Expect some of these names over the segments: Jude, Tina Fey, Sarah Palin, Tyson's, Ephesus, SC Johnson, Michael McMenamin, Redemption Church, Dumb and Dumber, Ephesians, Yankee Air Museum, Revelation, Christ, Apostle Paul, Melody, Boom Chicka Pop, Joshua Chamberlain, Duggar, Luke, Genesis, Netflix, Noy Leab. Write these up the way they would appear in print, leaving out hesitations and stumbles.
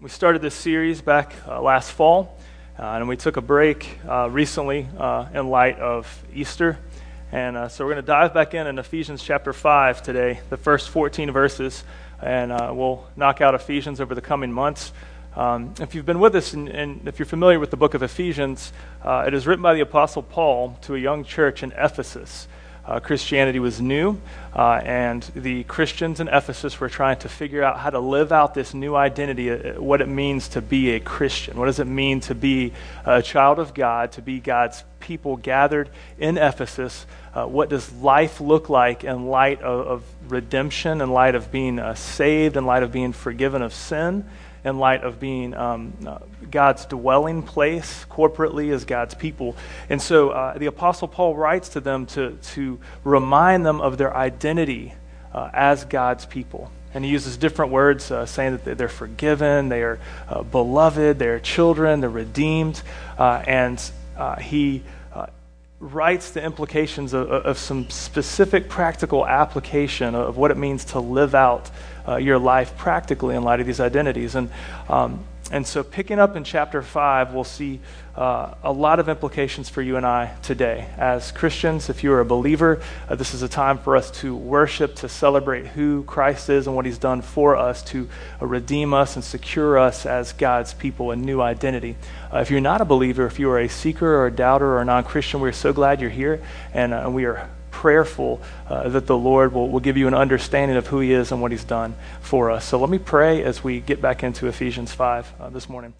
We started this series back last fall, and we took a break recently in light of Easter. And so we're going to dive back in Ephesians chapter 5 today, the first 14 verses, and we'll knock out Ephesians over the coming months. If you've been with us and if you're familiar with the book of Ephesians, it is written by the Apostle Paul to a young church in Ephesus. Christianity was new, and the Christians in Ephesus were trying to figure out how to live out this new identity, what it means to be a Christian. What does it mean to be a child of God, to be God's people gathered in Ephesus? What does life look like in light of redemption, in light of being saved, in light of being forgiven of sin, in light of being God's dwelling place corporately as God's people? And so the Apostle Paul writes to them to remind them of their identity as God's people. And he uses different words saying that they're forgiven, they are beloved, they are children, they're redeemed. And he writes the implications of some specific practical application of what it means to live out your life practically in light of these identities. And so picking up in chapter 5, we'll see a lot of implications for you and I today. As Christians, if you're a believer, this is a time for us to worship, to celebrate who Christ is and what he's done for us, to redeem us and secure us as God's people, a new identity. If you're not a believer, if you are a seeker or a doubter or a non-Christian, we're so glad you're here, and we are prayerful that the Lord will give you an understanding of who he is and what he's done for us. So let me pray as we get back into Ephesians 5 this morning.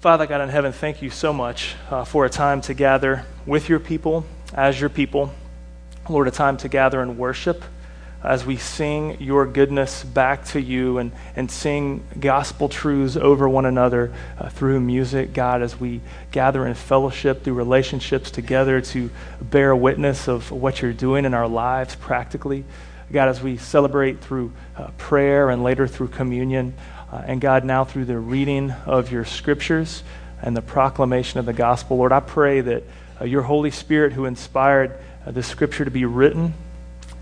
Father God in heaven, thank you so much for a time to gather with your people, as your people. Lord, a time to gather and worship as we sing your goodness back to you and sing gospel truths over one another through music, God, as we gather in fellowship through relationships together to bear witness of what you're doing in our lives practically. God, as we celebrate through prayer and later through communion, and God, now through the reading of your scriptures and the proclamation of the gospel, Lord, I pray that your Holy Spirit, who inspired this scripture to be written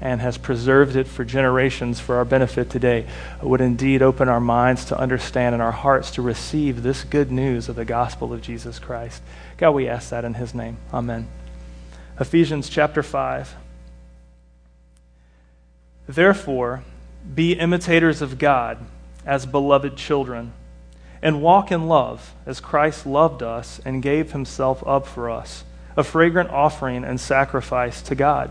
and has preserved it for generations for our benefit today, would indeed open our minds to understand and our hearts to receive this good news of the gospel of Jesus Christ. God, we ask that in his name. Amen. Ephesians chapter 5. Therefore, be imitators of God as beloved children, and walk in love as Christ loved us and gave himself up for us, a fragrant offering and sacrifice to God.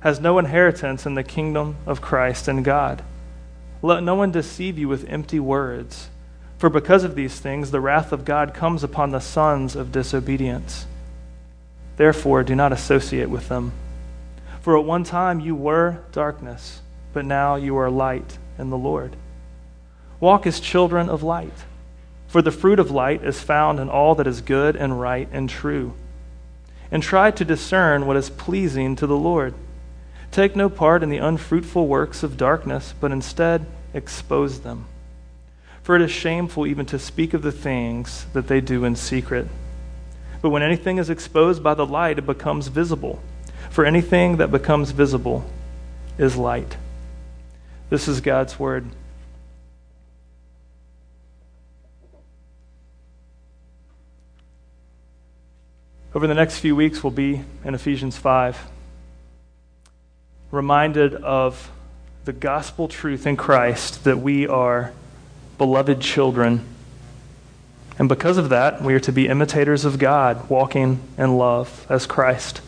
has no inheritance in the kingdom of Christ and God. Let no one deceive you with empty words, for because of these things the wrath of God comes upon the sons of disobedience. Therefore, do not associate with them. For at one time you were darkness, but now you are light in the Lord. Walk as children of light, for the fruit of light is found in all that is good and right and true. And try to discern what is pleasing to the Lord. Take no part in the unfruitful works of darkness, but instead expose them. For it is shameful even to speak of the things that they do in secret. But when anything is exposed by the light, it becomes visible. For anything that becomes visible is light. This is God's word. Over the next few weeks, we'll be in Ephesians 5. Reminded of the gospel truth in Christ that we are beloved children. And because of that, we are to be imitators of God, walking in love as Christ.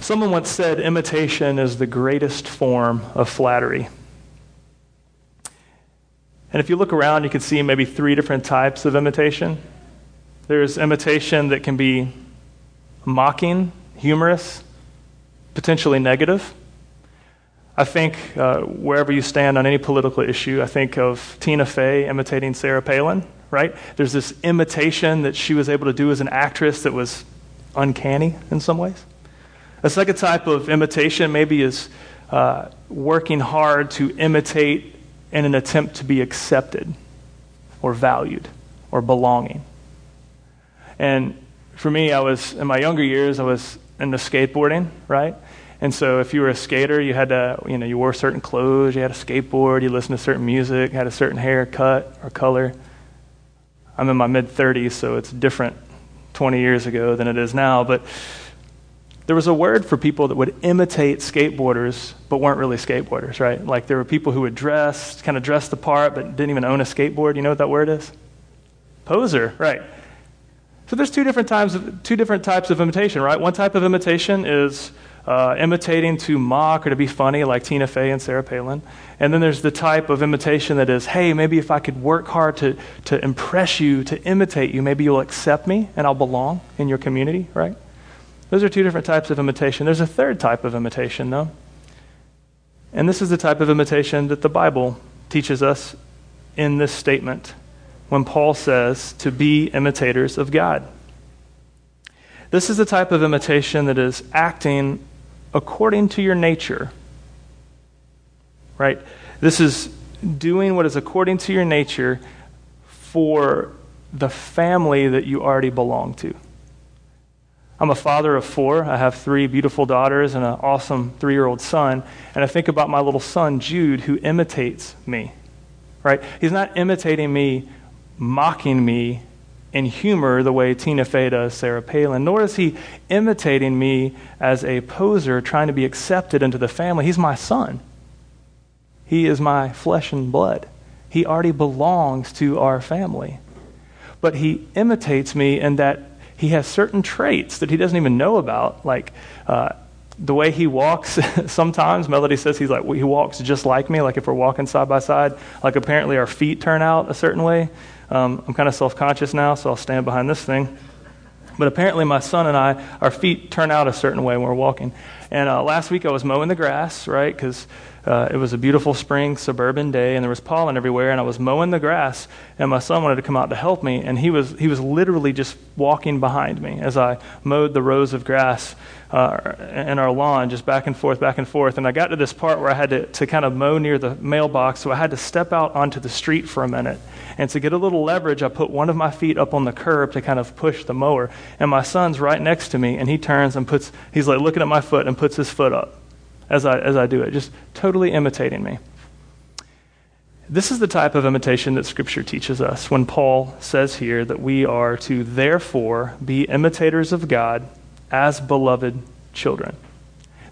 Someone once said, imitation is the greatest form of flattery. And if you look around, you can see maybe three different types of imitation. There's imitation that can be mocking, humorous, potentially negative. I think wherever you stand on any political issue, I think of Tina Fey imitating Sarah Palin, right? There's this imitation that she was able to do as an actress that was uncanny in some ways. A second type of imitation maybe is working hard to imitate in an attempt to be accepted or valued or belonging. And for me, in my younger years, I was into skateboarding, right? And so if you were a skater, you had to, you wore certain clothes, you had a skateboard, you listened to certain music, had a certain haircut or color. I'm in my mid-30s, so it's different 20 years ago than it is now. But there was a word for people that would imitate skateboarders but weren't really skateboarders, right? Like there were people who would kind of dress the part but didn't even own a skateboard. You know what that word is? Poser, right. So there's two different types of imitation, right? One type of imitation is imitating to mock or to be funny, like Tina Fey and Sarah Palin. And then there's the type of imitation that is, hey, maybe if I could work hard to impress you, to imitate you, maybe you'll accept me and I'll belong in your community, right? Those are two different types of imitation. There's a third type of imitation, though. And this is the type of imitation that the Bible teaches us in this statement when Paul says to be imitators of God. This is the type of imitation that is acting according to your nature, right? This is doing what is according to your nature for the family that you already belong to. I'm a father of four. I have three beautiful daughters and an awesome three-year-old son. And I think about my little son, Jude, who imitates me, right? He's not imitating me, mocking me, in humor the way Tina Fey does Sarah Palin, nor is he imitating me as a poser trying to be accepted into the family. He's my son. He is my flesh and blood. He already belongs to our family. But he imitates me in that he has certain traits that he doesn't even know about, like the way he walks. Sometimes Melody says he walks just like me, like if we're walking side by side, like apparently our feet turn out a certain way. I'm kind of self-conscious now, so I'll stand behind this thing. But apparently my son and I, our feet turn out a certain way when we're walking. And last week I was mowing the grass, right, because it was a beautiful spring suburban day, and there was pollen everywhere, and I was mowing the grass, and my son wanted to come out to help me, and he was literally just walking behind me as I mowed the rows of grass in our lawn, just back and forth. And I got to this part where I had to kind of mow near the mailbox, so I had to step out onto the street for a minute. And to get a little leverage, I put one of my feet up on the curb to kind of push the mower. And my son's right next to me, and he turns and he's like looking at my foot and puts his foot up as I do it, just totally imitating me. This is the type of imitation that Scripture teaches us when Paul says here that we are to therefore be imitators of God as beloved children.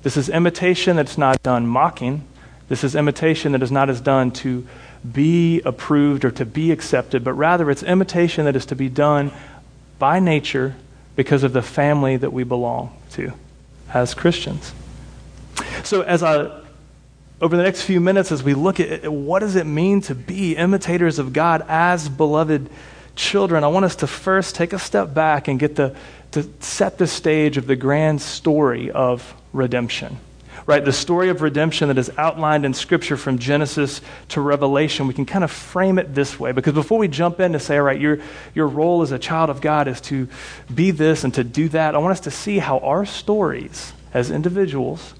This is imitation that's not done mocking. This is imitation that is not as done to be approved or to be accepted, but rather it's imitation that is to be done by nature because of the family that we belong to as Christians. So over the next few minutes, as we look at it, what does it mean to be imitators of God as beloved children, I want us to first take a step back and to set the stage of the grand story of redemption. Right, the story of redemption that is outlined in Scripture from Genesis to Revelation, we can kind of frame it this way. Because before we jump in to say, all right, your role as a child of God is to be this and to do that, I want us to see how our stories as individuals,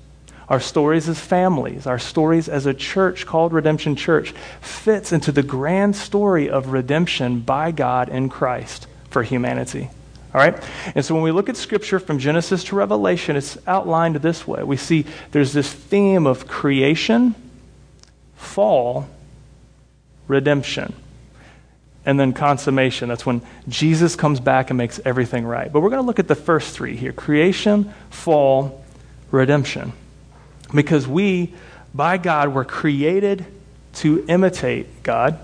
our stories as families, our stories as a church called Redemption Church fits into the grand story of redemption by God in Christ for humanity. All right? And so when we look at Scripture from Genesis to Revelation, it's outlined this way. We see there's this theme of creation, fall, redemption, and then consummation. That's when Jesus comes back and makes everything right. But we're going to look at the first three here: creation, fall, redemption. Because we, by God, were created to imitate God.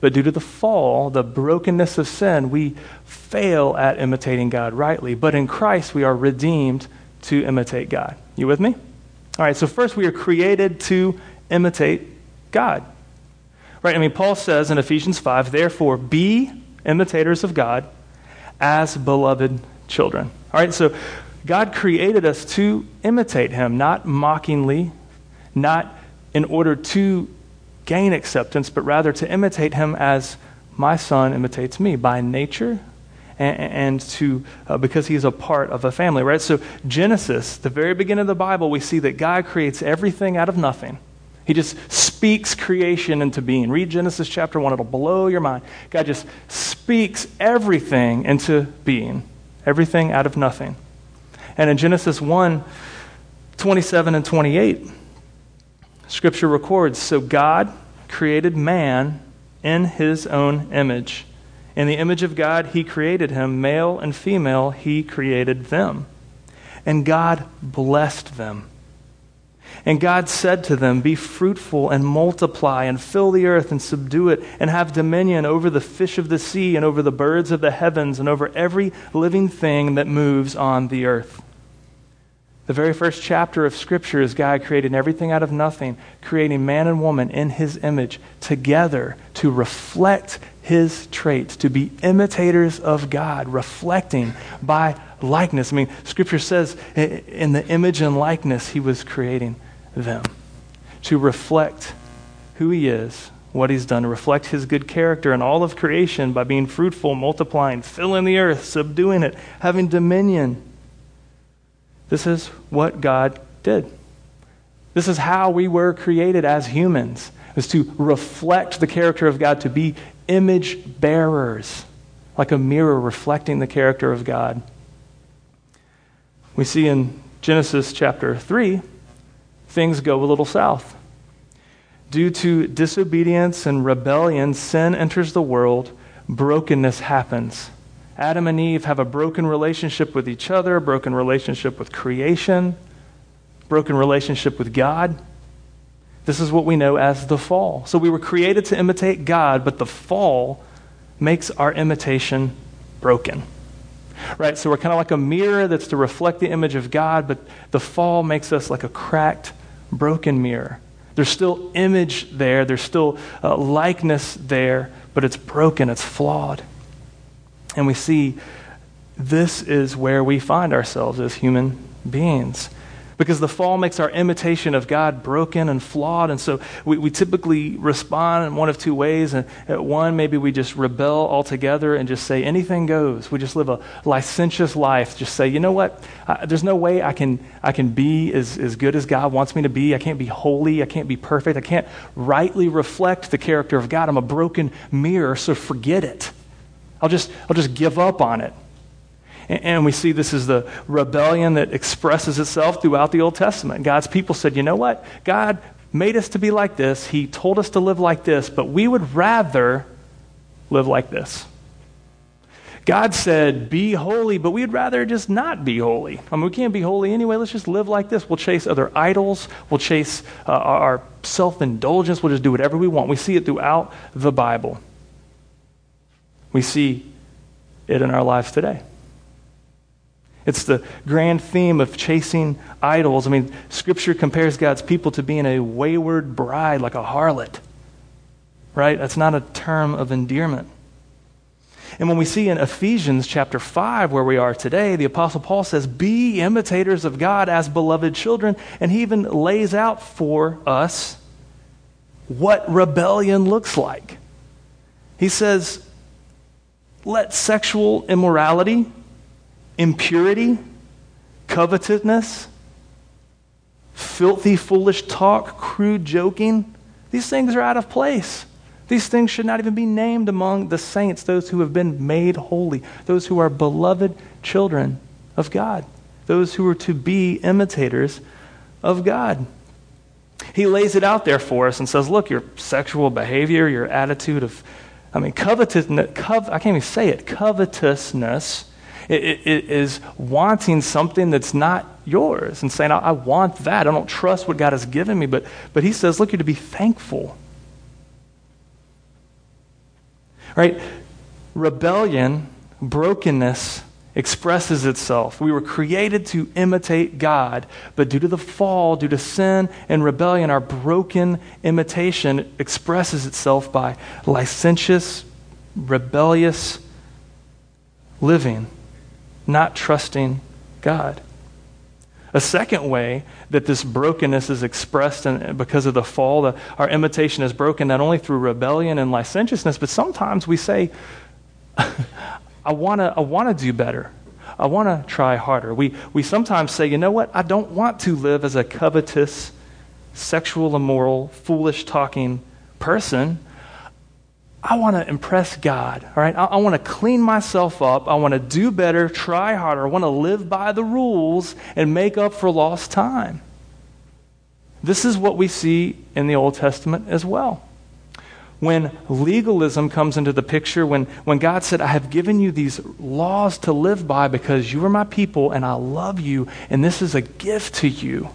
But due to the fall, the brokenness of sin, we fail at imitating God rightly. But in Christ, we are redeemed to imitate God. You with me? All right, so first we are created to imitate God. Right, Paul says in Ephesians 5, therefore be imitators of God as beloved children. All right, so God created us to imitate him, not mockingly, not in order to gain acceptance, but rather to imitate him as my son imitates me by nature and to because he's a part of a family, right? So Genesis, the very beginning of the Bible, we see that God creates everything out of nothing. He just speaks creation into being. Read Genesis chapter 1. It'll blow your mind. God just speaks everything into being, everything out of nothing. And in Genesis 1, 27 and 28, Scripture records, so God created man in his own image. In the image of God, he created him. Male and female, he created them. And God blessed them. And God said to them, be fruitful and multiply and fill the earth and subdue it and have dominion over the fish of the sea and over the birds of the heavens and over every living thing that moves on the earth. The very first chapter of Scripture is God creating everything out of nothing, creating man and woman in his image together to reflect his traits, to be imitators of God, reflecting by likeness. I mean, Scripture says in the image and likeness he was creating them to reflect who he is, what he's done, to reflect his good character in all of creation by being fruitful, multiplying, filling the earth, subduing it, having dominion. This is what God did. This is how we were created as humans, is to reflect the character of God, to be image bearers, like a mirror reflecting the character of God. We see in Genesis chapter 3, things go a little south. Due to disobedience and rebellion, sin enters the world, brokenness happens. Adam and Eve have a broken relationship with each other, broken relationship with creation, broken relationship with God. This is what we know as the fall. So we were created to imitate God, but the fall makes our imitation broken. Right? So we're kind of like a mirror that's to reflect the image of God, but the fall makes us like a cracked, broken mirror. There's still image there, there's still likeness there, but it's broken, it's flawed. And we see this is where we find ourselves as human beings. Because the fall makes our imitation of God broken and flawed, and so we typically respond in one of two ways. And at one, maybe we just rebel altogether and just say anything goes. We just live a licentious life. Just say, you know what? There's no way I can be as good as God wants me to be. I can't be holy. I can't be perfect. I can't rightly reflect the character of God. I'm a broken mirror, so forget it. I'll just give up on it. And we see this is the rebellion that expresses itself throughout the Old Testament. God's people said, you know what? God made us to be like this. He told us to live like this, but we would rather live like this. God said, be holy, but we'd rather just not be holy. I mean, we can't be holy anyway. Let's just live like this. We'll chase other idols. We'll chase our self-indulgence. We'll just do whatever we want. We see it throughout the Bible. We see it in our lives today. It's the grand theme of chasing idols. I mean, Scripture compares God's people to being a wayward bride, like a harlot, right? That's not a term of endearment. And when we see in Ephesians chapter 5, where we are today, the Apostle Paul says, be imitators of God as beloved children. And he even lays out for us what rebellion looks like. He says, let sexual immorality, impurity, covetousness, filthy, foolish talk, crude joking, these things are out of place. These things should not even be named among the saints, those who have been made holy, those who are beloved children of God, those who are to be imitators of God. He lays it out there for us and says, look, your sexual behavior, your attitude of covetousness it is wanting something that's not yours and saying, I want that. I don't trust what God has given me. But he says, look, you're to be thankful. Right? Rebellion, brokenness expresses itself. We were created to imitate God, but due to the fall, due to sin and rebellion, our broken imitation expresses itself by licentious, rebellious living, not trusting God. A second way that this brokenness is expressed because of the fall, our imitation is broken not only through rebellion and licentiousness, but sometimes we say, I want to do better. I want to try harder. We sometimes say, you know what? I don't want to live as a covetous, sexual, immoral, foolish-talking person. I want to impress God, all right? I want to clean myself up. I want to do better, try harder. I want to live by the rules and make up for lost time. This is what we see in the Old Testament as well. When legalism comes into the picture, when God said, I have given you these laws to live by because you are my people and I love you and this is a gift to you.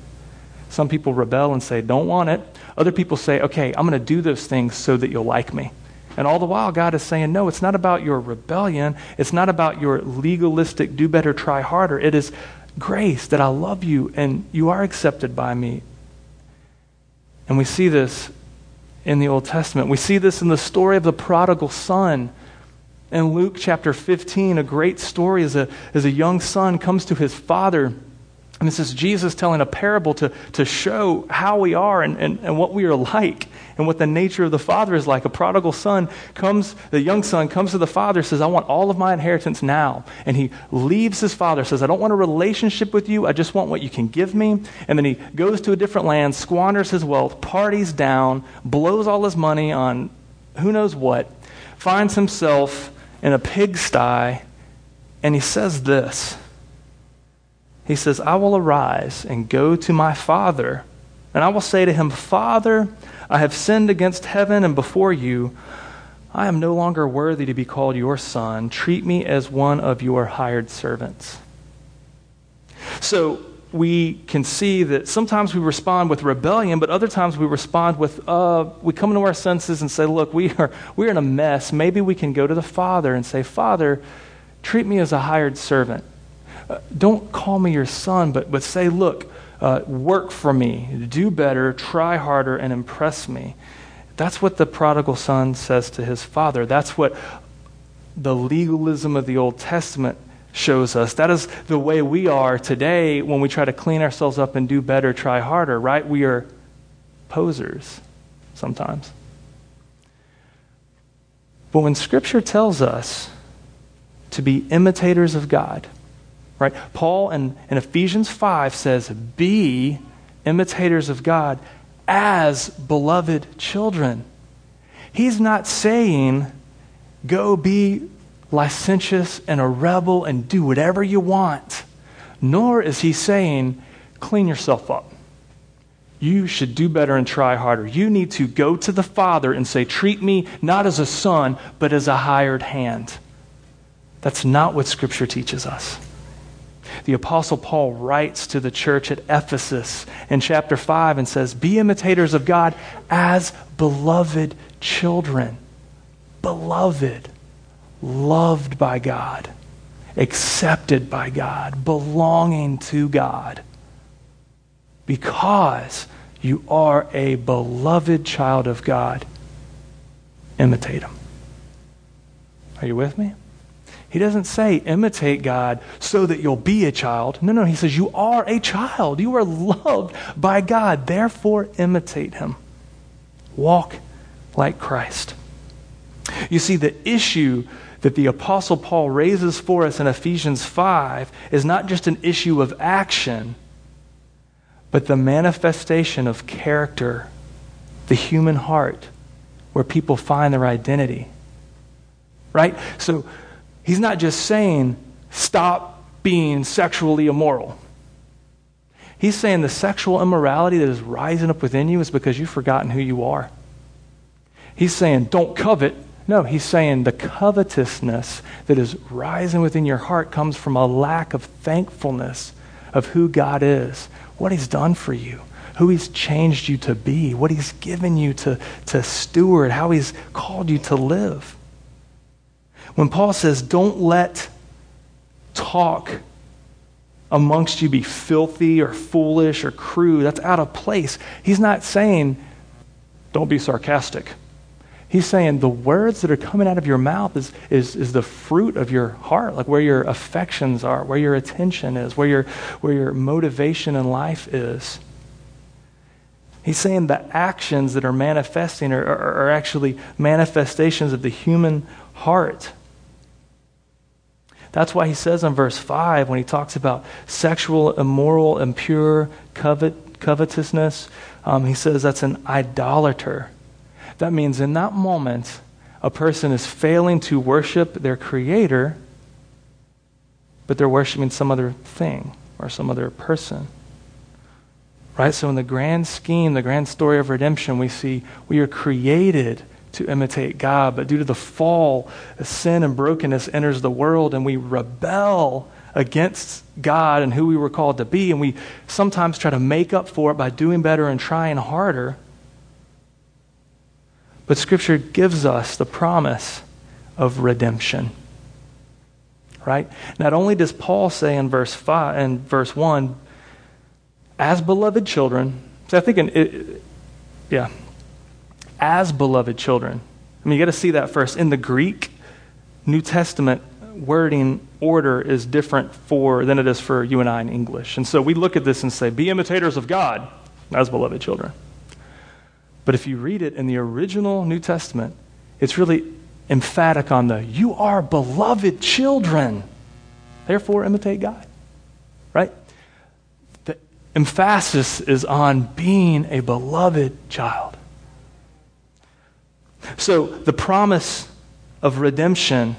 Some people rebel and say, don't want it. Other people say, okay, I'm going to do those things so that you'll like me. And all the while, God is saying, no, it's not about your rebellion. It's not about your legalistic, do better, try harder. It is grace that I love you and you are accepted by me. And we see this in the Old Testament. We see this in the story of the prodigal son. In Luke chapter 15, a great story as a young son comes to his father. And this is Jesus telling a parable to show how we are and what we are like and what the nature of the Father is like. A prodigal son comes, the young son comes to the father, says, I want all of my inheritance now. And he leaves his father, says, I don't want a relationship with you. I just want what you can give me. And then he goes to a different land, squanders his wealth, parties down, blows all his money on who knows what, finds himself in a pigsty, and he says this. He says, I will arise and go to my father, and I will say to him, Father, I have sinned against heaven and before you. I am no longer worthy to be called your son. Treat me as one of your hired servants. So we can see that sometimes we respond with rebellion, but other times we respond with, we come into our senses and say, look, we're in a mess. Maybe we can go to the Father and say, Father, treat me as a hired servant. Don't call me your son, but say, look, work for me, do better, try harder, and impress me. That's what the prodigal son says to his father. That's what the legalism of the Old Testament shows us. That is the way we are today when we try to clean ourselves up and do better, try harder, right? We are posers sometimes. But when Scripture tells us to be imitators of God, right? Paul in Ephesians 5 says, be imitators of God as beloved children. He's not saying, go be licentious and a rebel and do whatever you want. Nor is he saying, clean yourself up. You should do better and try harder. You need to go to the Father and say, treat me not as a son, but as a hired hand. That's not what Scripture teaches us. The Apostle Paul writes to the church at Ephesus in chapter 5 and says, be imitators of God as beloved children. Beloved, loved by God, accepted by God, belonging to God. Because you are a beloved child of God, imitate him. Are you with me? He doesn't say, imitate God so that you'll be a child. No, he says, you are a child. You are loved by God. Therefore, imitate him. Walk like Christ. You see, the issue that the Apostle Paul raises for us in Ephesians 5 is not just an issue of action, but the manifestation of character, the human heart, where people find their identity. Right? So, he's not just saying, stop being sexually immoral. He's saying the sexual immorality that is rising up within you is because you've forgotten who you are. He's saying, don't covet. No, he's saying the covetousness that is rising within your heart comes from a lack of thankfulness of who God is, what he's done for you, who he's changed you to be, what he's given you to steward, how he's called you to live. When Paul says, don't let talk amongst you be filthy or foolish or crude, that's out of place. He's not saying, don't be sarcastic. He's saying the words that are coming out of your mouth is the fruit of your heart, like where your affections are, where your attention is, where your motivation in life is. He's saying the actions that are manifesting are actually manifestations of the human heart. That's why he says in verse 5, when he talks about sexual, immoral, impure, covetousness, he says that's an idolater. That means in that moment, a person is failing to worship their Creator, but they're worshiping some other thing or some other person. Right? So in the grand scheme, the grand story of redemption, we see we are created to imitate God, but due to the fall, sin and brokenness enters the world, and we rebel against God and who we were called to be, and we sometimes try to make up for it by doing better and trying harder. But Scripture gives us the promise of redemption. Right? Not only does Paul say in verse 1, as beloved children, so I think as beloved children. I mean, you got to see that first. In the Greek, New Testament wording order is different than it is for you and I in English. And so we look at this and say, be imitators of God as beloved children. But if you read it in the original New Testament, it's really emphatic on you are beloved children, therefore imitate God, right? The emphasis is on being a beloved child. So the promise of redemption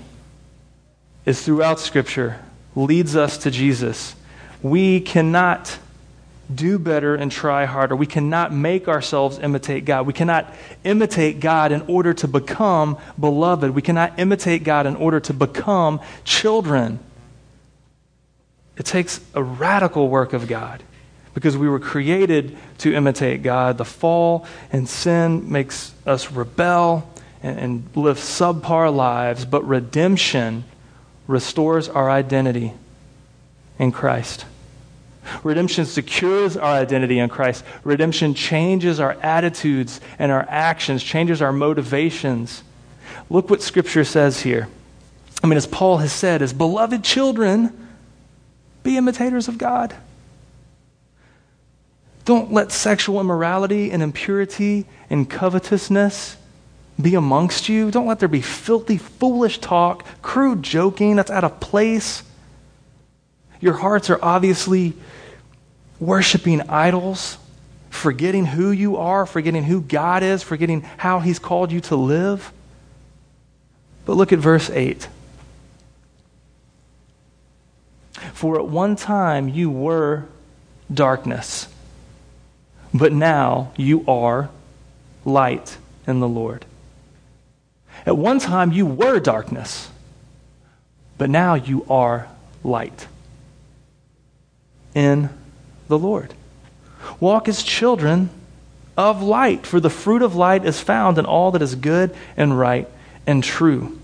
is throughout Scripture, leads us to Jesus. We cannot do better and try harder. We cannot make ourselves imitate God. We cannot imitate God in order to become beloved. We cannot imitate God in order to become children. It takes a radical work of God because we were created to imitate God. The fall and sin makes us rebel and live subpar lives, but redemption restores our identity in Christ. Redemption secures our identity in Christ. Redemption changes our attitudes and our actions, changes our motivations. Look what Scripture says here. I mean, as Paul has said, as beloved children, be imitators of God. Don't let sexual immorality and impurity and covetousness be amongst you. Don't let there be filthy, foolish talk, crude joking that's out of place. Your hearts are obviously worshiping idols, forgetting who you are, forgetting who God is, forgetting how He's called you to live. But look at verse 8. For at one time you were darkness, but now you are light in the Lord. At one time you were darkness, but now you are light in the Lord. Walk as children of light, for the fruit of light is found in all that is good and right and true.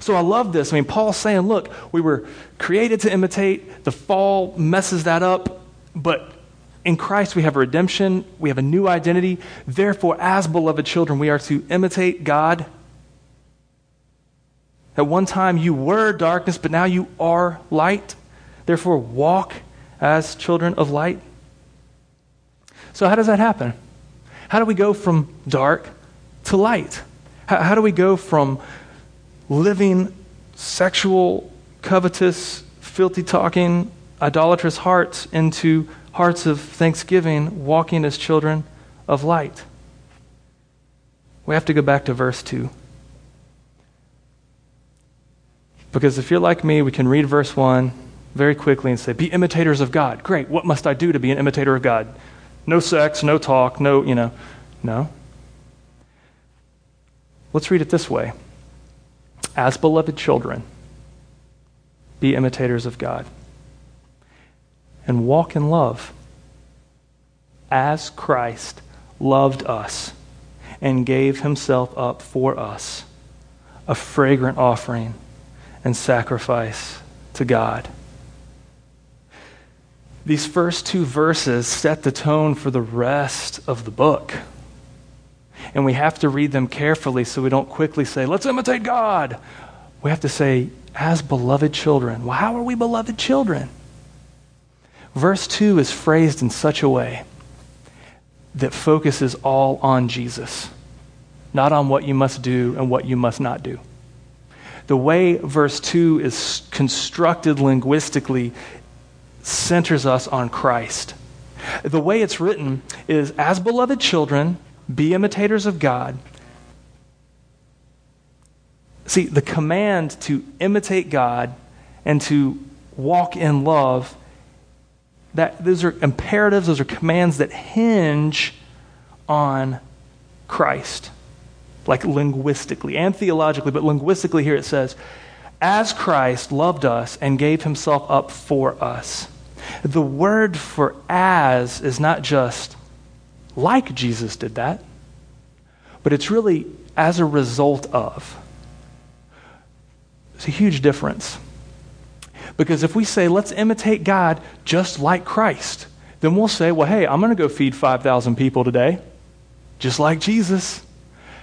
So I love this. I mean, Paul's saying, look, we were created to imitate. The fall messes that up, but in Christ we have redemption. We have a new identity. Therefore, as beloved children, we are to imitate God. At one time you were darkness, but now you are light. Therefore, walk as children of light. So how does that happen? How do we go from dark to light? How do we go from living sexual, covetous, filthy talking, idolatrous hearts into hearts of thanksgiving, walking as children of light? We have to go back to verse 2. Because if you're like me, we can read verse 1 very quickly and say, be imitators of God. Great, what must I do to be an imitator of God? No sex, no talk, no. Let's read it this way. As beloved children, be imitators of God and walk in love as Christ loved us and gave Himself up for us, a fragrant offering and sacrifice to God. These first two verses set the tone for the rest of the book. and we have to read them carefully so we don't quickly say, let's imitate God. We have to say, as beloved children. Well, how are we beloved children? Verse 2 is phrased in such a way that focuses all on Jesus, not on what you must do and what you must not do. The way verse 2 is constructed linguistically centers us on Christ. The way it's written is, as beloved children, be imitators of God. See, the command to imitate God and to walk in love, that those are imperatives, those are commands that hinge on Christ, like linguistically and theologically, but linguistically here it says, as Christ loved us and gave himself up for us. The word for as is not just like Jesus did that, but it's really as a result of. It's a huge difference. Because if we say, let's imitate God just like Christ, then we'll say, well, hey, I'm going to go feed 5,000 people today, just like Jesus.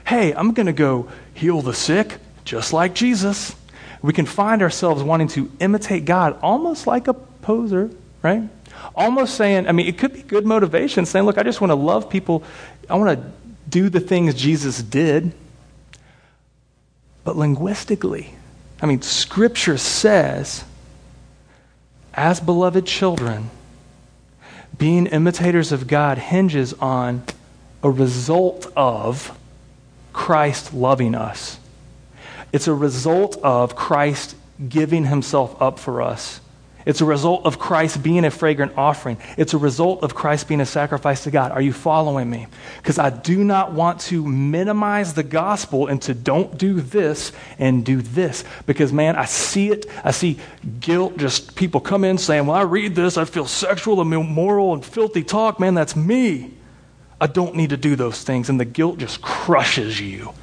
Hey, I'm going to go heal the sick, just like Jesus. We can find ourselves wanting to imitate God almost like a poser, right? Almost saying, I mean, it could be good motivation, saying, look, I just want to love people. I want to do the things Jesus did. But linguistically, I mean, Scripture says, as beloved children, being imitators of God hinges on a result of Christ loving us. It's a result of Christ giving himself up for us. It's a result of Christ being a fragrant offering. It's a result of Christ being a sacrifice to God. Are you following me? Because I do not want to minimize the gospel into don't do this and do this. Because, man, I see it. I see guilt. Just people come in saying, well, I read this, I feel sexual and immoral and filthy talk. Man, that's me. I don't need to do those things. And the guilt just crushes you.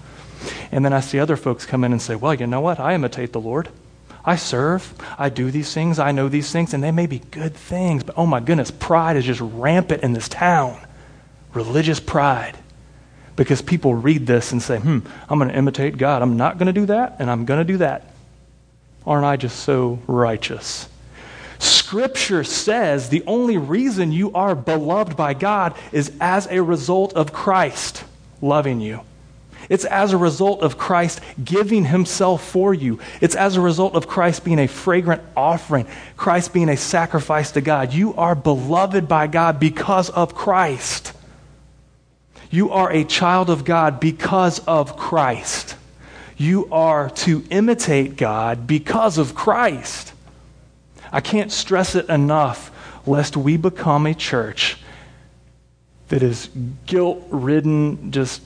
And then I see other folks come in and say, well, you know what? I imitate the Lord. I serve, I do these things, I know these things, and they may be good things, but oh my goodness, pride is just rampant in this town. Religious pride. Because people read this and say, I'm going to imitate God. I'm not going to do that, and I'm going to do that. Aren't I just so righteous? Scripture says the only reason you are beloved by God is as a result of Christ loving you. It's as a result of Christ giving himself for you. It's as a result of Christ being a fragrant offering, Christ being a sacrifice to God. You are beloved by God because of Christ. You are a child of God because of Christ. You are to imitate God because of Christ. I can't stress it enough, lest we become a church that is guilt-ridden, just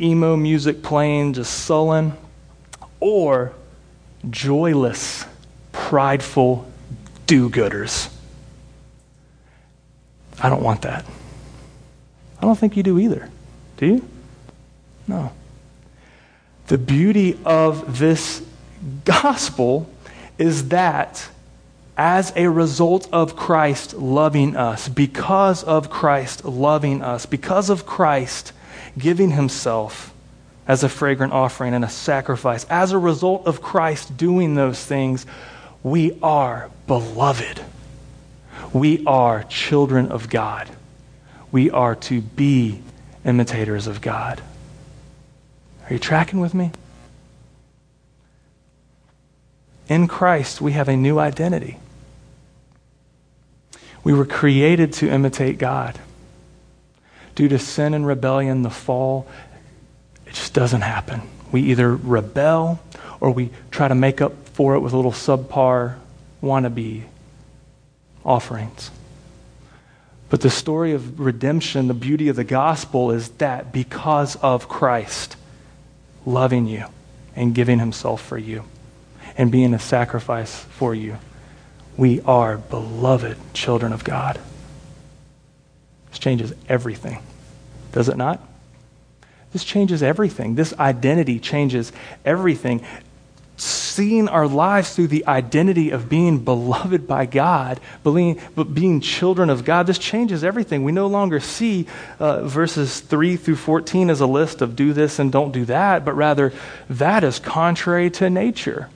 emo music playing, just sullen, or joyless, prideful do-gooders. I don't want that. I don't think you do either. Do you? No. The beauty of this gospel is that as a result of Christ loving us, because of Christ loving us, because of Christ giving himself as a fragrant offering and a sacrifice, as a result of Christ doing those things, we are beloved. We are children of God. We are to be imitators of God. Are you tracking with me? In Christ, we have a new identity. We were created to imitate God. Due to sin and rebellion, the fall, it just doesn't happen. We either rebel or we try to make up for it with little subpar wannabe offerings. But the story of redemption, the beauty of the gospel is that because of Christ loving you and giving himself for you and being a sacrifice for you, we are beloved children of God. This changes everything, does it not? This changes everything. This identity changes everything. seeing our lives through the identity of being beloved by God, being children of God, this changes everything. We no longer see verses 3 through 14 as a list of do this and don't do that, but rather that is contrary to nature.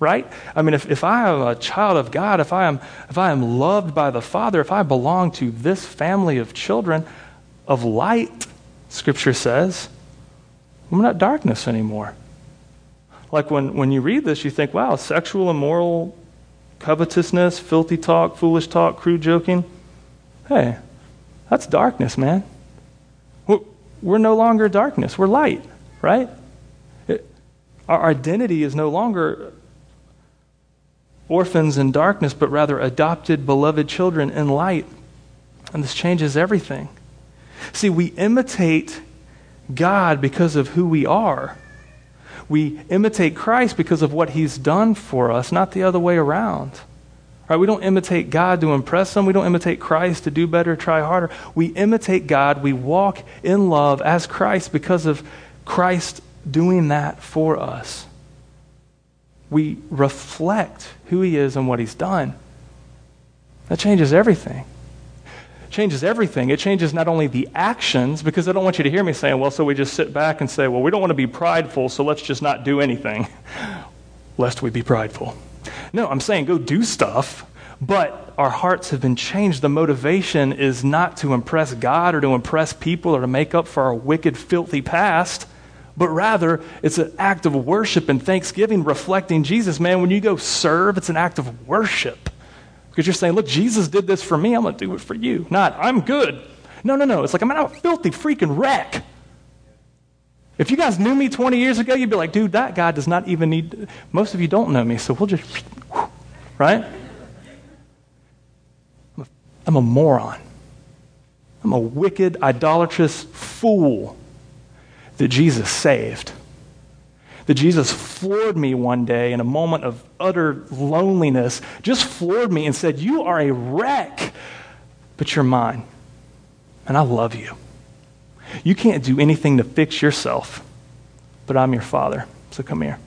Right? I mean, if I am a child of God, if I am loved by the Father, if I belong to this family of children of light, Scripture says, I'm not darkness anymore. Like when you read this, you think, wow, sexual, immoral, covetousness, filthy talk, foolish talk, crude joking. Hey, that's darkness, man. We're no longer darkness. We're light, right? Our identity is no longer orphans in darkness, but rather adopted, beloved children in light. And this changes everything. See, we imitate God because of who we are. We imitate Christ because of what he's done for us, not the other way around. Right? We don't imitate God to impress him. We don't imitate Christ to do better, try harder. We imitate God. We walk in love as Christ because of Christ doing that for us. We reflect who he is and what he's done. That changes everything. It changes everything. It changes not only the actions, because I don't want you to hear me saying, well, so we just sit back and say, well, we don't want to be prideful, so let's just not do anything, lest we be prideful. No, I'm saying go do stuff, but our hearts have been changed. The motivation is not to impress God or to impress people or to make up for our wicked, filthy past, but rather, it's an act of worship and thanksgiving, reflecting Jesus. Man, when you go serve, it's an act of worship. Because you're saying, look, Jesus did this for me. I'm going to do it for you. Not, I'm good. No. It's like, I'm not a filthy freaking wreck. If you guys knew me 20 years ago, you'd be like, dude, that guy does not even need. Most of you don't know me, so we'll just, right? I'm a moron. I'm a wicked, idolatrous fool that Jesus saved, that Jesus floored me one day in a moment of utter loneliness, just floored me and said, you are a wreck, but you're mine, and I love you. You can't do anything to fix yourself, but I'm your Father, so come here.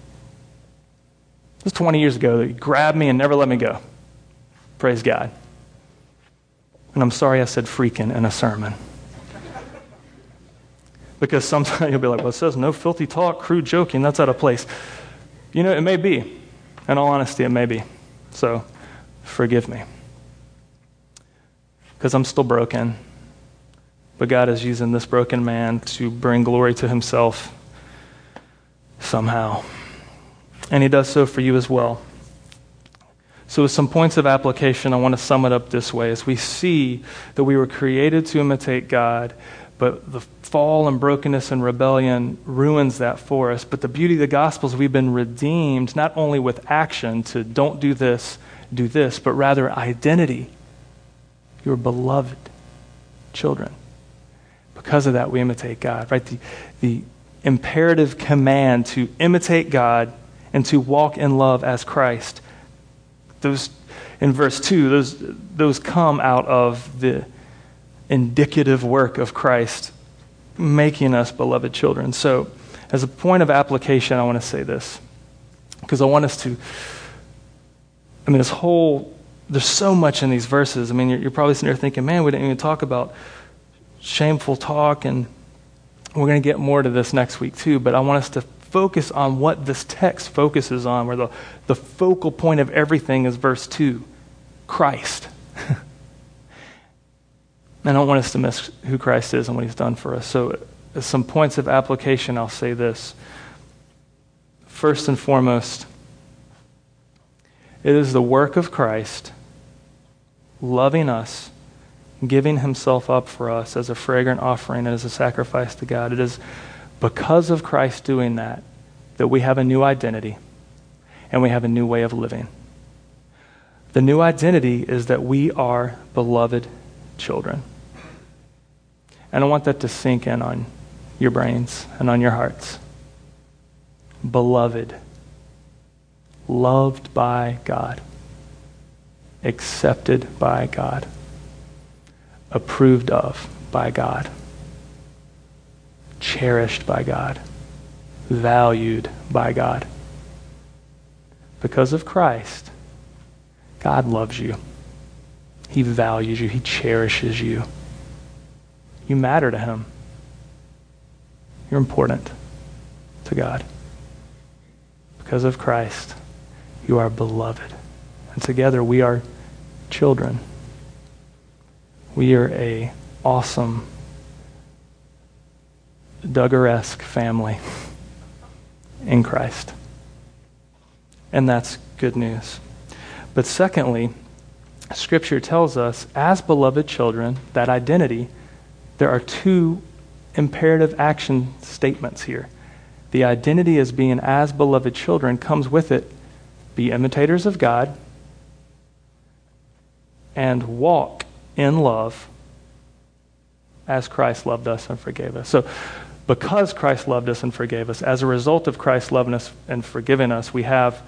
It was 20 years ago that he grabbed me and never let me go. Praise God. And I'm sorry I said freaking in a sermon. Because sometimes you'll be like, well, it says no filthy talk, crude joking, that's out of place. You know, it may be. In all honesty, it may be. So, forgive me. Because I'm still broken. But God is using this broken man to bring glory to himself somehow. And he does so for you as well. So with some points of application, I want to sum it up this way. As we see that we were created to imitate God, but the fall and brokenness and rebellion ruins that for us. But the beauty of the gospel is we've been redeemed not only with action to don't do this, but rather identity. You're beloved children. Because of that, we imitate God, right? The imperative command to imitate God and to walk in love as Christ. Those in verse 2, those come out of the indicative work of Christ making us beloved children. So as a point of application, I want to say this, because I want us to, I mean, this whole, there's so much in these verses. I mean, you're probably sitting there thinking, man, we didn't even talk about shameful talk, and we're going to get more to this next week too, but I want us to focus on what this text focuses on, where the focal point of everything is verse 2, Christ. I don't want us to miss who Christ is and what he's done for us. So as some points of application, I'll say this. First and foremost, it is the work of Christ loving us, giving himself up for us as a fragrant offering and as a sacrifice to God. It is because of Christ doing that that we have a new identity and we have a new way of living. The new identity is that we are beloved children. And I want that to sink in on your brains and on your hearts. Beloved, loved by God, accepted by God, approved of by God, cherished by God, valued by God. because of Christ, God loves you. He values you. He cherishes you. You matter to him. You're important to God. Because of Christ, you are beloved. And together we are children. We are an awesome, Duggar-esque family in Christ. And that's good news. But secondly, Scripture tells us, as beloved children, that identity, there are two imperative action statements here. The identity as being as beloved children comes with it, be imitators of God, and walk in love as Christ loved us and forgave us. So because Christ loved us and forgave us, as a result of Christ loving us and forgiving us, we have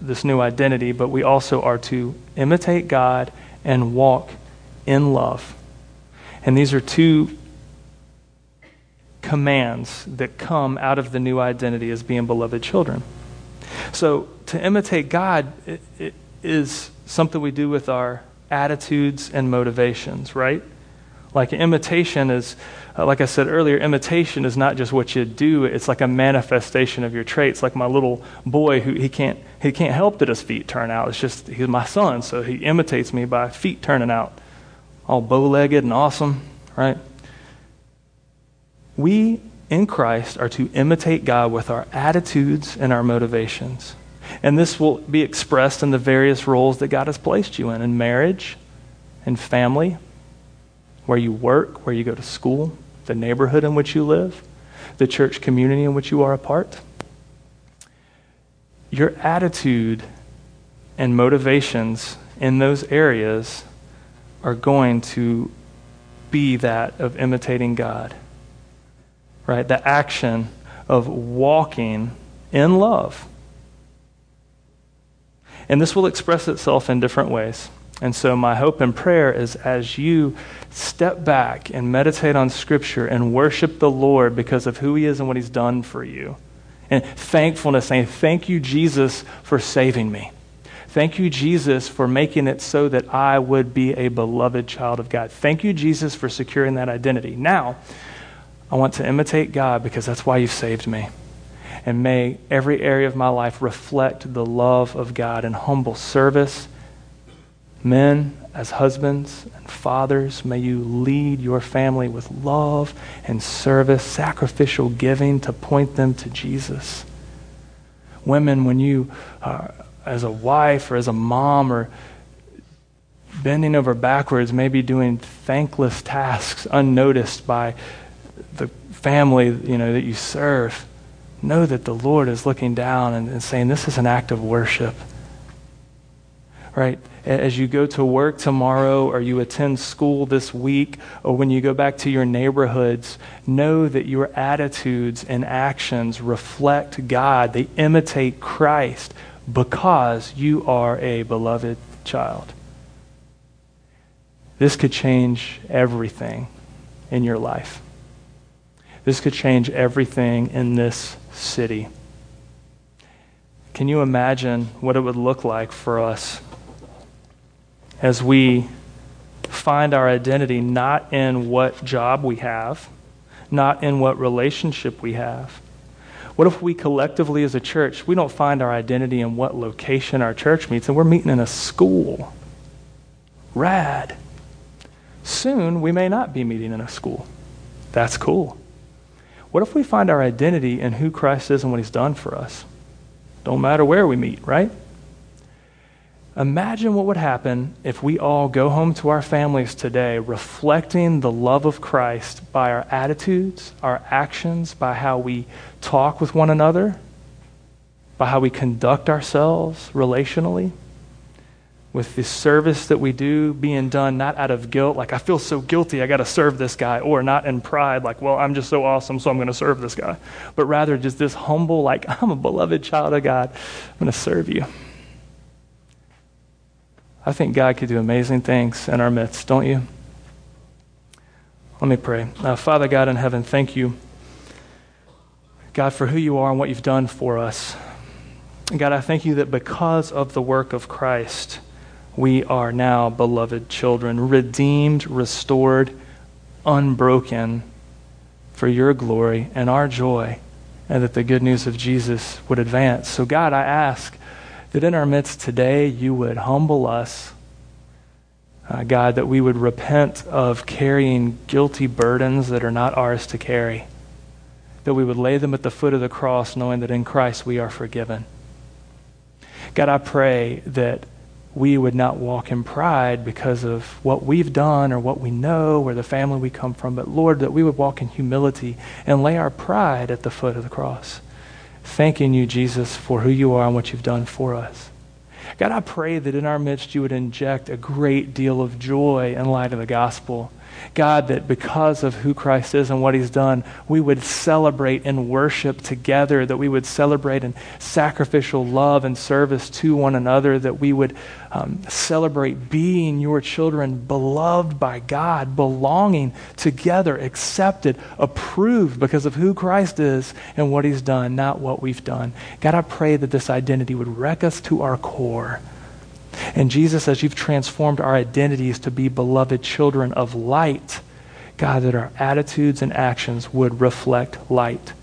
this new identity, but we also are to imitate God and walk in love. And these are two commands that come out of the new identity as being beloved children. So to imitate God it is something we do with our attitudes and motivations, right? Like imitation is, like I said earlier, imitation is not just what you do. It's like a manifestation of your traits. Like my little boy, who he can't help that his feet turn out. It's just, he's my son, so he imitates me by feet turning out, all bow-legged and awesome, right? We in Christ are to imitate God with our attitudes and our motivations. And this will be expressed in the various roles that God has placed you in marriage, in family, where you work, where you go to school, the neighborhood in which you live, the church community in which you are a part. Your attitude and motivations in those areas are going to be that of imitating God, right? The action of walking in love. And this will express itself in different ways. And so my hope and prayer is, as you step back and meditate on Scripture and worship the Lord because of who he is and what he's done for you, and thankfulness, saying, thank you, Jesus, for saving me. Thank you, Jesus, for making it so that I would be a beloved child of God. Thank you, Jesus, for securing that identity. Now, I want to imitate God because that's why you've saved me. And may every area of my life reflect the love of God in humble service. Men, as husbands and fathers, may you lead your family with love and service, sacrificial giving to point them to Jesus. Women, when you are as a wife or as a mom or bending over backwards, maybe doing thankless tasks unnoticed by the family, that you serve, know that the Lord is looking down and saying, this is an act of worship, right? As you go to work tomorrow or you attend school this week or when you go back to your neighborhoods, know that your attitudes and actions reflect God. They imitate Christ because you are a beloved child. This could change everything in your life. This could change everything in this city. Can you imagine what it would look like for us as we find our identity not in what job we have, not in what relationship we have? What if we collectively as a church, we don't find our identity in what location our church meets, and we're meeting in a school? Rad. Soon we may not be meeting in a school. That's cool. What if we find our identity in who Christ is and what he's done for us? Don't matter where we meet, right? Imagine what would happen if we all go home to our families today reflecting the love of Christ by our attitudes, our actions, by how we talk with one another, by how we conduct ourselves relationally, with the service that we do being done not out of guilt, like I feel so guilty, I got to serve this guy, or not in pride, like, well, I'm just so awesome, so I'm going to serve this guy, but rather just this humble, like, I'm a beloved child of God, I'm going to serve you. I think God could do amazing things in our midst, don't you? Let me pray. Father God in heaven, thank you God, for who you are and what you've done for us. And God, I thank you that because of the work of Christ, we are now beloved children, redeemed, restored, unbroken for your glory and our joy, and that the good news of Jesus would advance. So God, I ask that in our midst today, you would humble us. God, that we would repent of carrying guilty burdens that are not ours to carry, that we would lay them at the foot of the cross, knowing that in Christ we are forgiven. God, I pray that we would not walk in pride because of what we've done or what we know or the family we come from, but Lord, that we would walk in humility and lay our pride at the foot of the cross, thanking you, Jesus, for who you are and what you've done for us. God, I pray that in our midst you would inject a great deal of joy in light of the gospel. God, that because of who Christ is and what he's done, we would celebrate and worship together, that we would celebrate in sacrificial love and service to one another, that we would celebrate being your children, beloved by God, belonging together, accepted, approved because of who Christ is and what he's done, not what we've done. God, I pray that this identity would wreck us to our core. And Jesus, as you've transformed our identities to be beloved children of light, God, that our attitudes and actions would reflect light,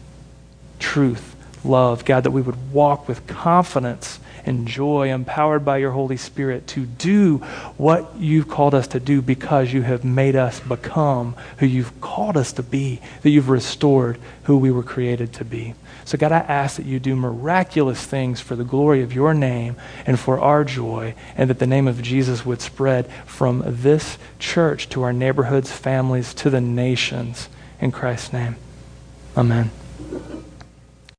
truth, love. God, that we would walk with confidence and joy, empowered by your Holy Spirit to do what you've called us to do because you have made us become who you've called us to be, that you've restored who we were created to be. So God, I ask that you do miraculous things for the glory of your name and for our joy, and that the name of Jesus would spread from this church to our neighborhoods, families, to the nations. In Christ's name, amen.